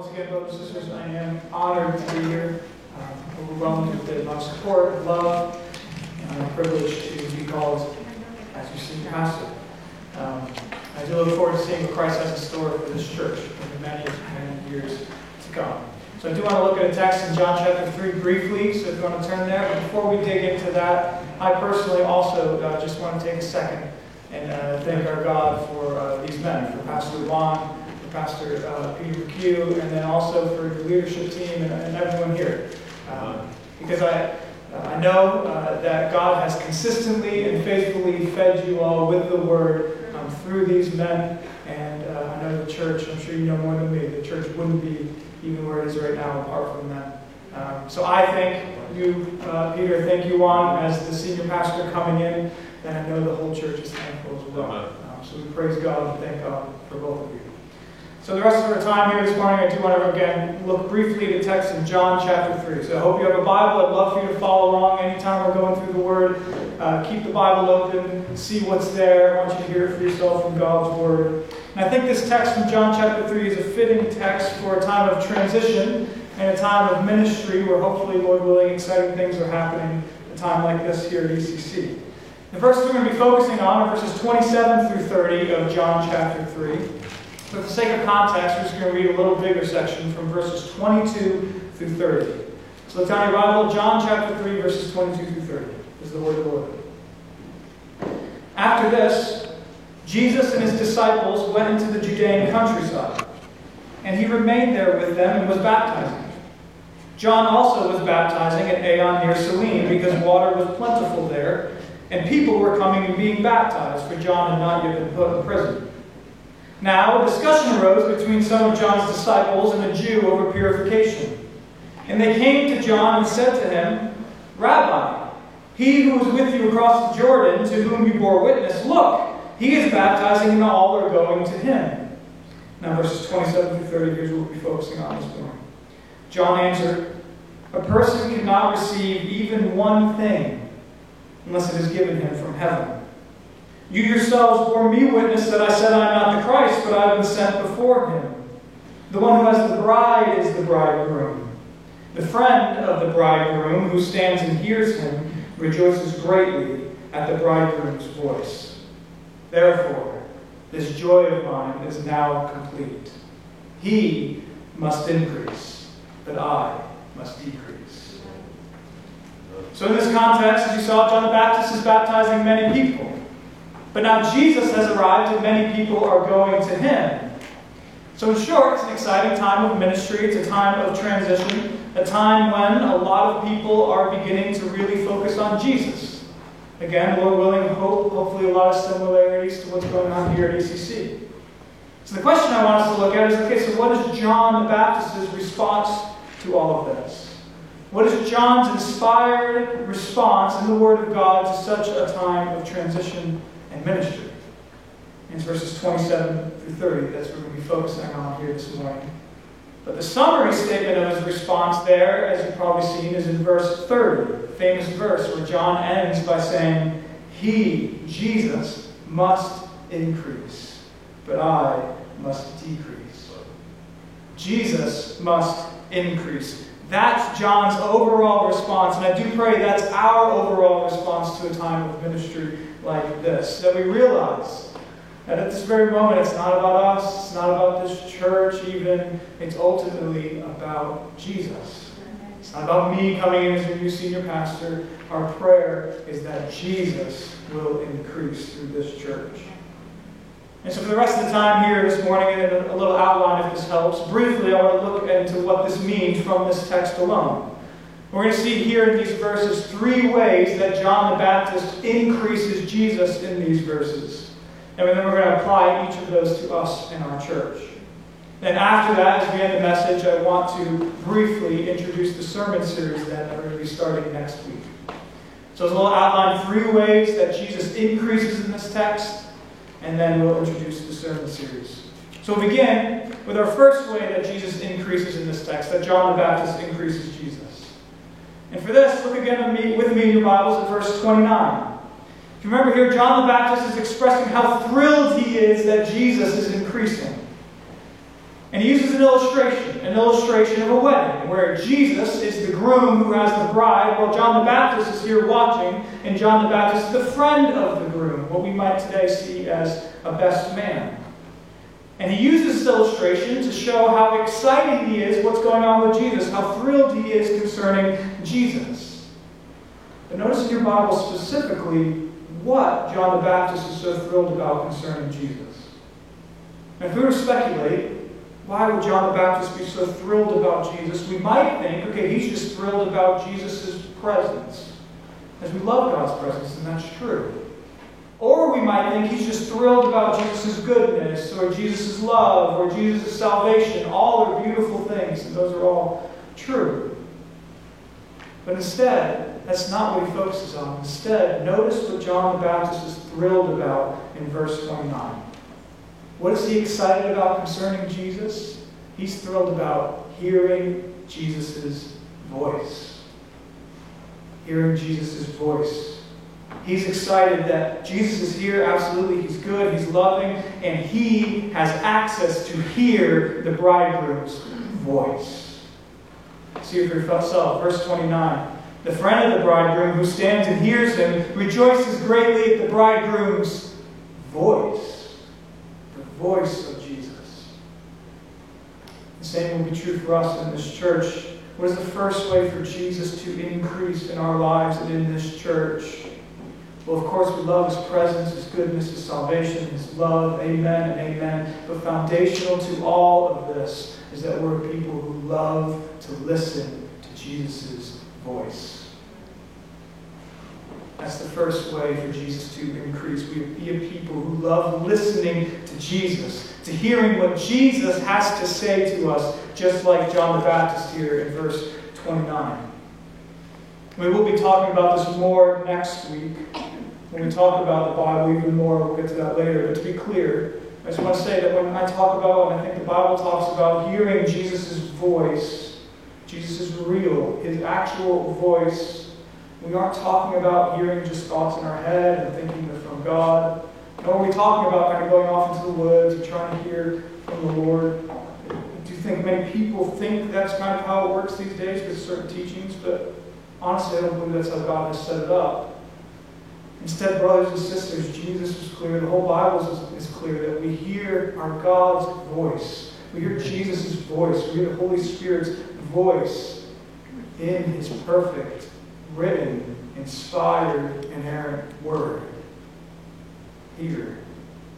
Once again, brothers and sisters, I am honored to be here. Overwhelmed with the amount of support and love, and I'm privileged to be called as your senior pastor. I do look forward to seeing what Christ has in store for this church for many, many years to come. So I do want to look at a text in John chapter 3 briefly, so if you want to turn there. But before we dig into that, I personally also just want to take a second and thank our God for these men, for Pastor Juan, for Pastor Peter McHugh, and then also for your leadership team and everyone here. Because I know that God has consistently and faithfully fed you all with the Word through these men. And I know the church, I'm sure you know more than me, the church wouldn't be even where it is right now apart from them. So I thank you, Peter, thank you, Juan, as the senior pastor coming in. And I know the whole church is thankful as well. So we praise God and thank God for both of you. So the rest of our time here this morning, I do want to again look briefly at a text in John chapter 3. So I hope you have a Bible. I'd love for you to follow along anytime we're going through the Word. Keep the Bible open. See what's there. I want you to hear it for yourself from God's Word. And I think this text from John chapter 3 is a fitting text for a time of transition and a time of ministry where hopefully, Lord willing, exciting things are happening at a time like this here at ECC. The verses we're going to be focusing on are verses 27 through 30 of John chapter 3. For the sake of context, we're just going to read a little bigger section from verses 22 through 30. So let's turn to your Bible, John chapter 3, verses 22 through 30. This is the word of the Lord. After this, Jesus and his disciples went into the Judean countryside, and he remained there with them and was baptizing. John also was baptizing at Aon near Salim, because water was plentiful there, and people were coming and being baptized, for John had not yet been put in prison. Now, a discussion arose between some of John's disciples and a Jew over purification. And they came to John and said to him, "Rabbi, he who was with you across the Jordan, to whom you bore witness, look, he is baptizing and all are going to him." Now, verses 27 through 30, here's what we'll be focusing on this morning. John answered, "A person cannot receive even one thing unless it is given him from heaven. You yourselves bore me witness that I said I am not the Christ, but I have been sent before him. The one who has the bride is the bridegroom. The friend of the bridegroom who stands and hears him rejoices greatly at the bridegroom's voice. Therefore, this joy of mine is now complete. He must increase, but I must decrease." So in this context, as you saw, John the Baptist is baptizing many people. But now Jesus has arrived and many people are going to him. So in short, it's an exciting time of ministry. It's a time of transition. A time when a lot of people are beginning to really focus on Jesus. Again, Lord willing, hopefully a lot of similarities to what's going on here at ECC. So the question I want us to look at is, okay, so what is John the Baptist's response to all of this? What is John's inspired response in the Word of God to such a time of transition and ministry? And it's verses 27 through 30. That's what we're going to be focusing on here this morning. But the summary statement of his response there, as you've probably seen, is in verse 30, the famous verse where John ends by saying, "He, Jesus, must increase, but I must decrease." Jesus must increase. That's John's overall response, and I do pray that's our overall response to a time of ministry like this, that we realize that at this very moment it's not about us, it's not about this church even, it's ultimately about Jesus. It's not about me coming in as your new senior pastor. Our prayer is that Jesus will increase through this church. And so for the rest of the time here this morning, and a little outline if this helps, briefly I want to look into what this means from this text alone. We're going to see here in these verses three ways that John the Baptist increases Jesus in these verses. And then we're going to apply each of those to us in our church. Then after that, as we end the message, I want to briefly introduce the sermon series that we're going to be starting next week. So there's a little outline, three ways that Jesus increases in this text, and then we'll introduce the sermon series. So we'll begin with our first way that Jesus increases in this text, that John the Baptist increases Jesus. And for this, look again with me in your Bibles at verse 29. If you remember here, John the Baptist is expressing how thrilled he is that Jesus is increasing. And he uses an illustration of a wedding, where Jesus is the groom who has the bride, while John the Baptist is here watching, and John the Baptist is the friend of the groom, what we might today see as a best man. And he uses this illustration to show how excited he is, what's going on with Jesus, how thrilled he is concerning Jesus. But notice in your Bible specifically what John the Baptist is so thrilled about concerning Jesus. Now, if we were to speculate, why would John the Baptist be so thrilled about Jesus? We might think, okay, he's just thrilled about Jesus' presence, as we love God's presence, and that's true. Or we might think he's just thrilled about Jesus' goodness, or Jesus' love, or Jesus' salvation. All are beautiful things, and those are all true. But instead, that's not what he focuses on. Instead, notice what John the Baptist is thrilled about in verse 29. What is he excited about concerning Jesus? He's thrilled about hearing Jesus' voice. Hearing Jesus' voice. He's excited that Jesus is here. Absolutely, he's good, he's loving, and he has access to hear the bridegroom's voice. See it for yourself. Verse 29. The friend of the bridegroom who stands and hears him rejoices greatly at the bridegroom's voice. Voice of Jesus. The same will be true for us in this church. What is the first way for Jesus to increase in our lives and in this church? Well, of course, we love his presence, his goodness, his salvation, his love. Amen and amen. But foundational to all of this is that we're people who love to listen to Jesus' voice. That's the first way for Jesus to increase. We be a people who love listening to Jesus, to hearing what Jesus has to say to us, just like John the Baptist here in verse 29. We will be talking about this more next week. When we talk about the Bible even more, we'll get to that later. But to be clear, I just want to say that when I talk about, and I think the Bible talks about hearing Jesus' voice, Jesus' real, his actual voice, we aren't talking about hearing just thoughts in our head and thinking they're from God. Nor are we talking about kind of going off into the woods and trying to hear from the Lord. I do think many people think that's kind of how it works these days with certain teachings, but honestly, I don't believe that's how God has set it up. Instead, brothers and sisters, Jesus is clear, the whole Bible is clear, that we hear our God's voice. We hear Jesus' voice. We hear the Holy Spirit's voice in his perfect, written, inspired, inerrant word. Here.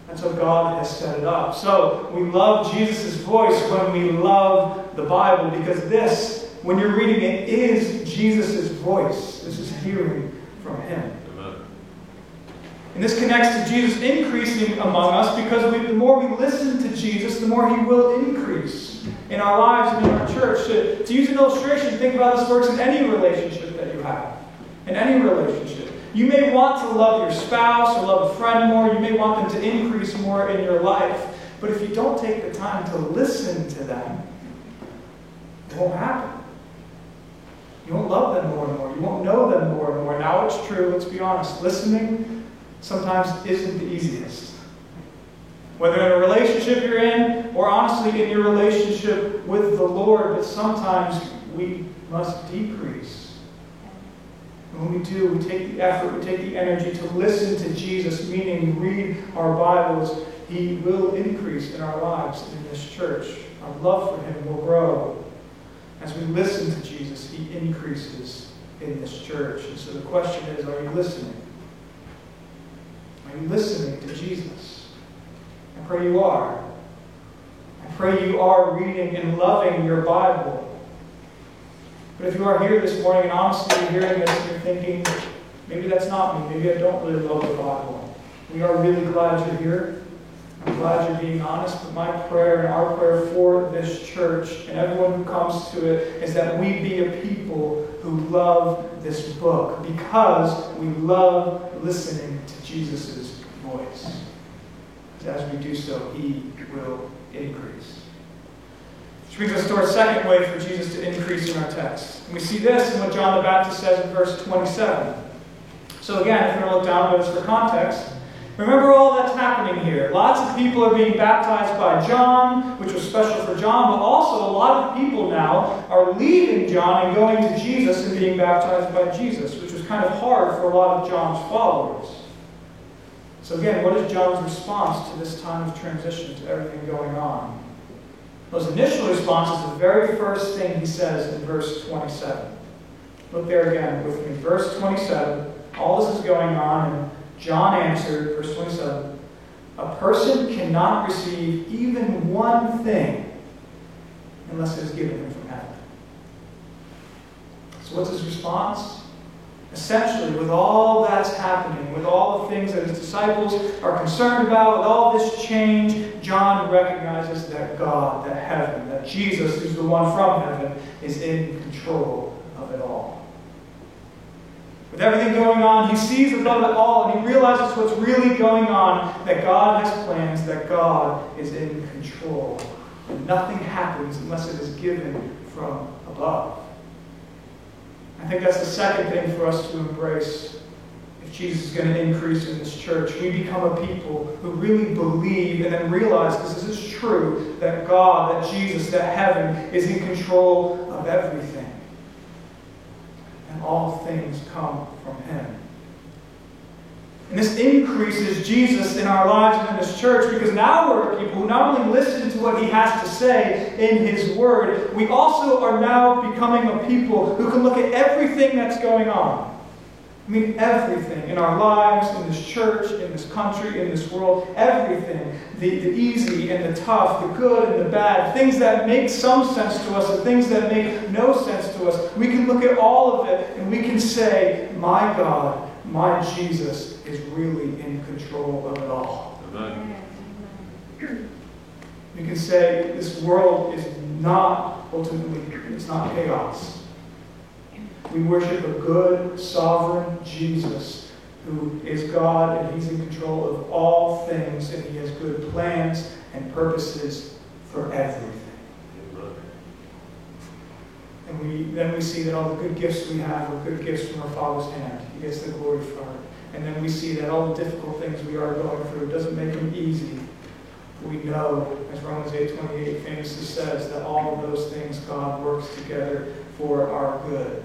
That's how God has set it up. So we love Jesus' voice when we love the Bible, because this, when you're reading it, is Jesus' voice. This is hearing from him. Amen. And this connects to Jesus increasing among us, because the more we listen to Jesus, the more he will increase in our lives and in our church. To use an illustration, think about this works in any relationship that you have. In any relationship. You may want to love your spouse or love a friend more. You may want them to increase more in your life. But if you don't take the time to listen to them, it won't happen. You won't love them more and more. You won't know them more and more. Now it's true, let's be honest. Listening sometimes isn't the easiest. Whether in a relationship you're in, or honestly in your relationship with the Lord, but sometimes we must decrease. When we do, we take the effort, we take the energy to listen to Jesus, meaning read our Bibles. He will increase in our lives in this church. Our love for him will grow. As we listen to Jesus, he increases in this church. And so the question is, are you listening? Are you listening to Jesus? I pray you are. I pray you are reading and loving your Bible. But if you are here this morning and honestly hearing this and you're thinking, maybe that's not me, maybe I don't really love the Bible, we are really glad you're here. I'm glad you're being honest, but my prayer and our prayer for this church and everyone who comes to it is that we be a people who love this book, because we love listening to Jesus' voice. As we do so, he will increase. Which brings us to our second way for Jesus to increase in our text. And we see this in what John the Baptist says in verse 27. So again, if you're going to look down at this for context, Remember all that's happening here. Lots of people are being baptized by John, which was special for John, but also a lot of people now are leaving John and going to Jesus and being baptized by Jesus, which was kind of hard for a lot of John's followers. So again, what is John's response to this time of transition, to everything going on? Those initial responses, the very first thing he says in verse 27. Look there again with me. Verse 27, all this is going on, and John answered, verse 27, a person cannot receive even one thing unless it is given him from heaven. So what's his response? Essentially, with all that's happening, with all the things that his disciples are concerned about, with all this change, John recognizes that God, that heaven, that Jesus, who's the one from heaven, is in control of it all. With everything going on, he sees above it all, and he realizes what's really going on, that God has plans, that God is in control. And nothing happens unless it is given from above. I think that's the second thing for us to embrace. If Jesus is going to increase in this church, we become a people who really believe and then realize, because this is true, that God, that Jesus, that heaven is in control of everything. And all things come from him. And this increases Jesus in our lives and in this church, because now we're people who not only listen to what he has to say in his word, we also are now becoming a people who can look at everything that's going on. I mean, everything in our lives, in this church, in this country, in this world, everything. The easy and the tough, the good and the bad, things that make some sense to us and things that make no sense to us. We can look at all of it and we can say, my God, my Jesus is really in control of it all. Amen. You can say this world is not ultimately, it's not chaos. We worship a good, sovereign Jesus who is God, and he's in control of all things, and he has good plans and purposes for everything. And then we see that all the good gifts we have are good gifts from our Father's hand. He gets the glory for it. And then we see that all the difficult things we are going through doesn't make them easy. We know, as Romans 8:28 famously says, that all of those things God works together for our good.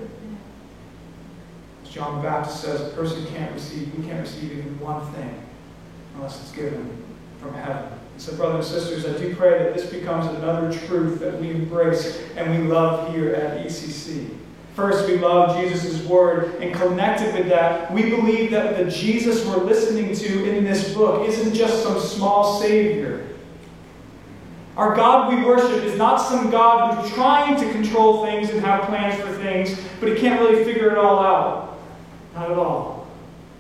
As John the Baptist says, we can't receive even one thing unless it's given from heaven. So, brothers and sisters, I do pray that this becomes another truth that we embrace and we love here at ECC. First, we love Jesus' word, and connected with that, we believe that the Jesus we're listening to in this book isn't just some small savior. Our God we worship is not some God who's trying to control things and have plans for things, but he can't really figure it all out. Not at all.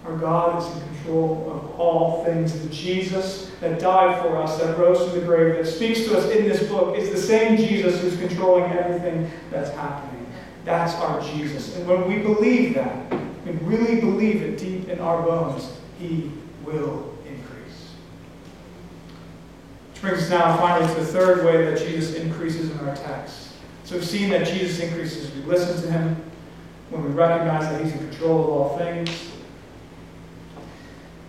Our God is in control of all things. The Jesus that died for us, that rose from the grave, that speaks to us in this book, is the same Jesus who's controlling everything that's happening. That's our Jesus. And when we believe that, we really believe it deep in our bones, he will increase. Which brings us now finally to the third way that Jesus increases in our text. So we've seen that Jesus increases. We listen to him when we recognize that he's in control of all things.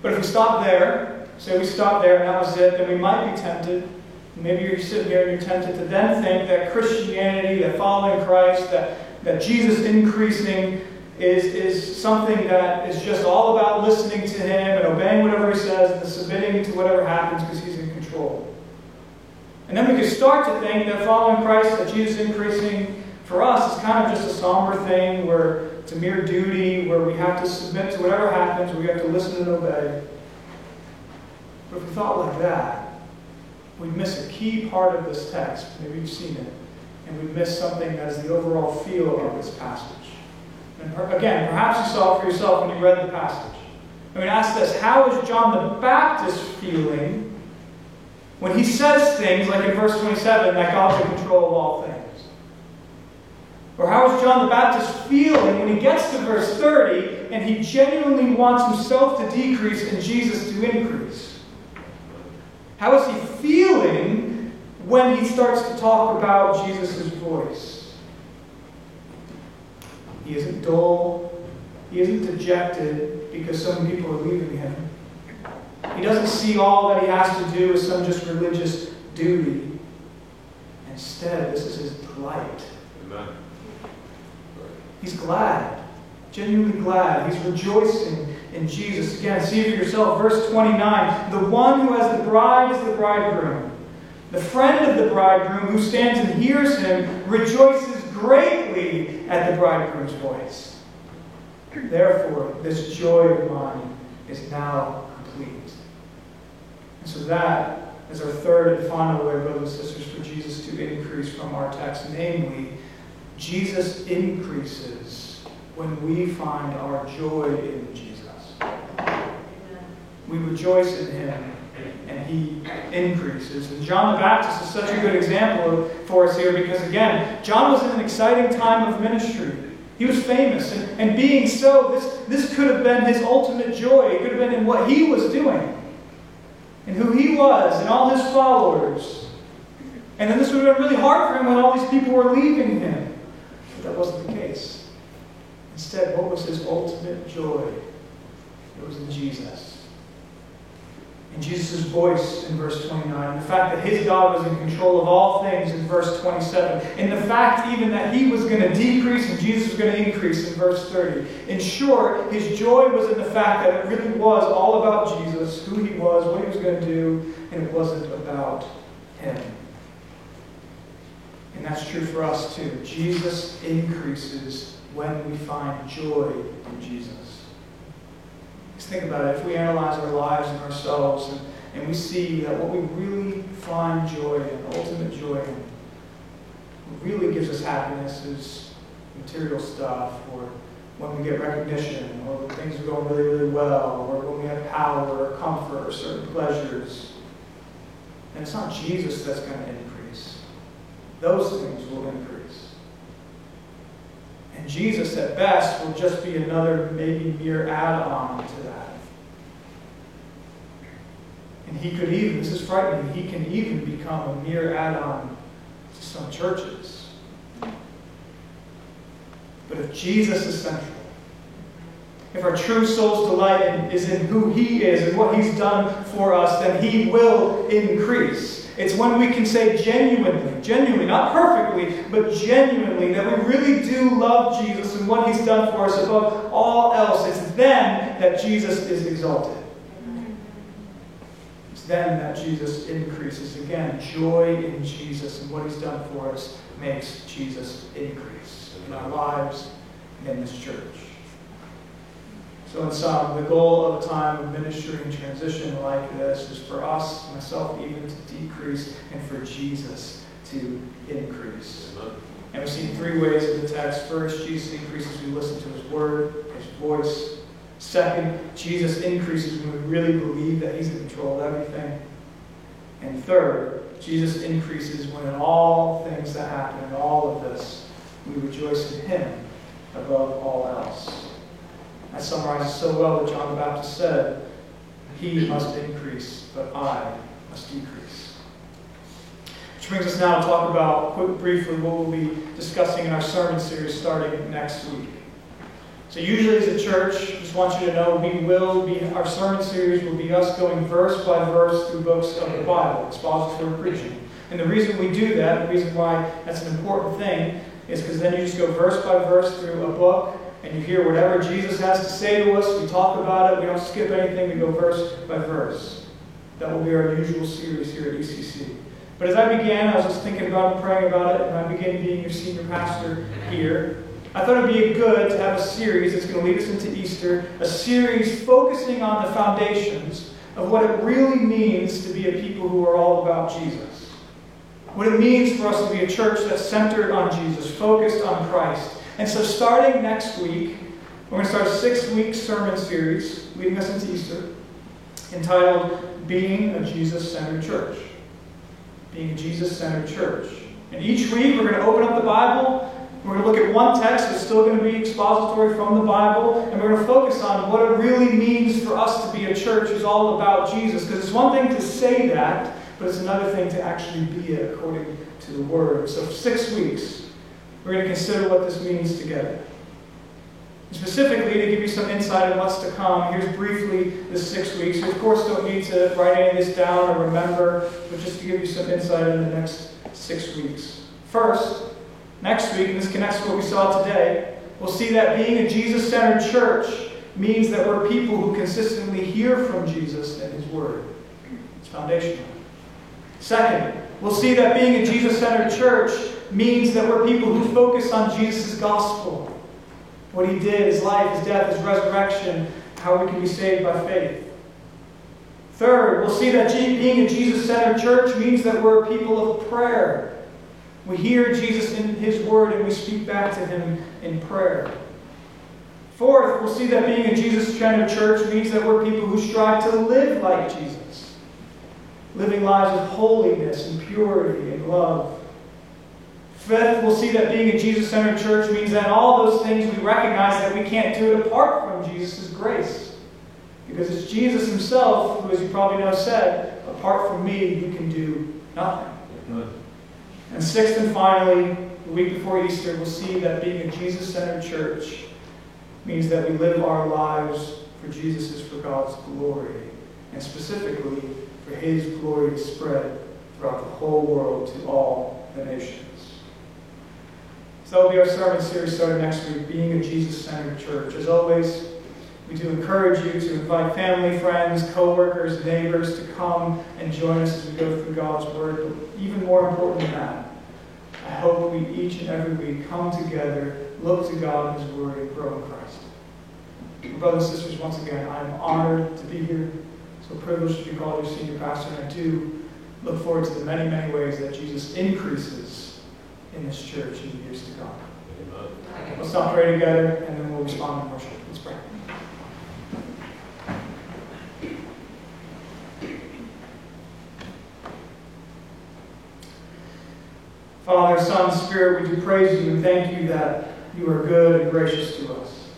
But if we stop there, say we stop there and that was it, then we might be tempted. Maybe you're sitting here and you're tempted to then think that Christianity, that following Christ, that Jesus increasing is something that is just all about listening to him and obeying whatever he says and submitting to whatever happens because he's in control. And then we can start to think that following Christ, that Jesus increasing for us is kind of just a somber thing where it's a mere duty, where we have to submit to whatever happens, where we have to listen and obey. But if we thought like that, we'd miss a key part of this text. Maybe you've seen it. And we'd miss something that is the overall feel of this passage. And again, perhaps you saw it for yourself when you read the passage. I mean, ask this. How is John the Baptist feeling when he says things, like in verse 27, that God's in control of all things? Or how is John the Baptist feeling when he gets to verse 30 and he genuinely wants himself to decrease and Jesus to increase? How is he feeling when he starts to talk about Jesus' voice? He isn't dull. He isn't dejected because some people are leaving him. He doesn't see all that he has to do as some just religious duty. Instead, this is his delight. Amen. He's glad, genuinely glad. He's rejoicing in Jesus. Again, see for yourself, verse 29. The one who has the bride is the bridegroom. The friend of the bridegroom who stands and hears him rejoices greatly at the bridegroom's voice. Therefore, this joy of mine is now complete. And so that is our third and final way, brothers and sisters, for Jesus to increase from our text. Namely, Jesus increases when we find our joy in Jesus. We rejoice in him, and he increases. And John the Baptist is such a good example for us here because, again, John was in an exciting time of ministry. He was famous, and being so, this could have been his ultimate joy. It could have been in what he was doing and who he was and all his followers. And then this would have been really hard for him when all these people were leaving him. But that wasn't the case. Instead, what was his ultimate joy? It was in Jesus. In Jesus' voice in verse 29. In the fact that his God was in control of all things in verse 27. In the fact even that he was going to decrease and Jesus was going to increase in verse 30. In short, his joy was in the fact that it really was all about Jesus, who he was, what he was going to do, and it wasn't about him. And that's true for us too. Jesus increases when we find joy in Jesus. Just think about it. If we analyze our lives and ourselves and we see that what we really find joy in, ultimate joy in, what really gives us happiness is material stuff, or when we get recognition, or when things are going really, really well, or when we have power or comfort or certain pleasures. And it's not Jesus that's going to increase. Those things will increase. And Jesus, at best, will just be another, maybe mere add-on to that. And he could even, this is frightening, he can even become a mere add-on to some churches. But if Jesus is central, if our true soul's delight is in who he is and what he's done for us, then he will increase. It's when we can say genuinely, not perfectly, but genuinely, that we really do love Jesus and what he's done for us above all else. It's then that Jesus is exalted. It's then that Jesus increases. Again, joy in Jesus and what he's done for us makes Jesus increase in our lives and in this church. So in sum, the goal of a time of ministry and transition like this is for us, myself even, to decrease and for Jesus to increase. Amen. And we see three ways in the text. First, Jesus increases when we listen to his word, his voice. Second, Jesus increases when we really believe that he's in control of everything. And third, Jesus increases when in all things that happen, in all of this, we rejoice in him above all else. That summarizes so well what John the Baptist said. He must increase, but I must decrease. Which brings us now to talk about, briefly, what we'll be discussing in our sermon series starting next week. So usually as a church, I just want you to know, our sermon series will be us going verse by verse through books of the Bible, expository preaching. And the reason we do that, the reason why that's an important thing, is because then you just go verse by verse through a book, and you hear whatever Jesus has to say to us. We talk about it. We don't skip anything. We go verse by verse. That will be our usual series here at ECC. But as I began, I was just thinking about and praying about it, and I began being your senior pastor here. I thought it would be good to have a series that's going to lead us into Easter, a series focusing on the foundations of what it really means to be a people who are all about Jesus. What it means for us to be a church that's centered on Jesus, focused on Christ. And so starting next week, we're going to start a 6-week sermon series leading us into Easter entitled Being a Jesus-Centered Church. Being a Jesus-Centered Church. And each week we're going to open up the Bible. We're going to look at one text that's still going to be expository from the Bible. And we're going to focus on what it really means for us to be a church who's all about Jesus. Because it's one thing to say that, but it's another thing to actually be it according to the Word. So for 6 weeks, we're going to consider what this means together. Specifically, to give you some insight on what's to come, here's briefly the 6 weeks. You, of course, don't need to write any of this down or remember, but just to give you some insight in the next 6 weeks. First, next week, and this connects to what we saw today, we'll see that being a Jesus-centered church means that we're people who consistently hear from Jesus and His Word. It's foundational. Second, we'll see that being a Jesus-centered church means that we're people who focus on Jesus' gospel. What He did, His life, His death, His resurrection, how we can be saved by faith. Third, we'll see that being a Jesus-centered church means that we're a people of prayer. We hear Jesus in His Word and we speak back to Him in prayer. Fourth, we'll see that being a Jesus-centered church means that we're people who strive to live like Jesus, living lives of holiness and purity and love. Fifth, we'll see that being a Jesus-centered church means that all those things we recognize that we can't do it apart from Jesus' grace. Because it's Jesus Himself who, as you probably know, said, apart from me, you can do nothing. And sixth and finally, the week before Easter, we'll see that being a Jesus-centered church means that we live our lives for Jesus' for God's glory. And specifically, for His glory to spread throughout the whole world to all the nations. So that will be our sermon series starting next week, Being a Jesus-Centered Church. As always, we do encourage you to invite family, friends, co-workers, neighbors to come and join us as we go through God's Word. But even more important than that, I hope we each and every week come together, look to God and His Word, and grow in Christ. Brothers and sisters, once again, I am honored to be here. So privileged to be called your senior pastor, and I do look forward to the many, many ways that Jesus increases in this church in the years to come. Amen. Let's all pray together and then we'll respond in worship. Let's pray. Father, Son, Spirit, we do praise You and thank You that You are good and gracious to us.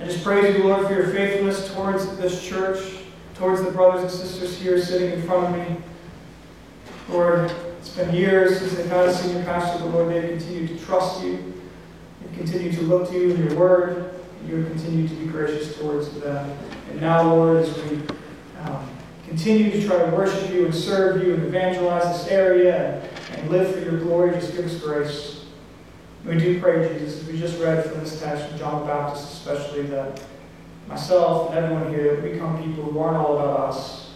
I just praise You, Lord, for Your faithfulness towards this church, towards the brothers and sisters here sitting in front of me. Lord, it's been years since I've had a senior pastor, but Lord, they continue to trust You. They continue to look to You and Your Word, and You continue to be gracious towards them. And now, Lord, as we continue to try to worship You and serve You and evangelize this area and live for Your glory, just give us grace. We do pray, Jesus, as we just read from this text from John the Baptist especially, that myself and everyone here, that we become people who aren't all about us,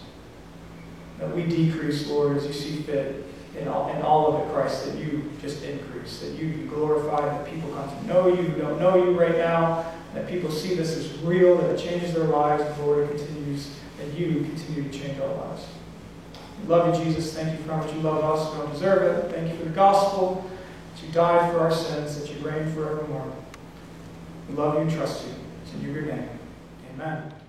that we decrease, Lord, as You see fit. In all of it, Christ, that You just increase, that You be glorified, that people come to know You who don't know You right now, that people see this as real, that it changes their lives, and Lord, it continues, that You continue to change our lives. We love You, Jesus. Thank You for how much You love us. We don't deserve it. Thank You for the gospel, that You died for our sins, that You reign forevermore. We love You and trust You. It's in Your name. Amen.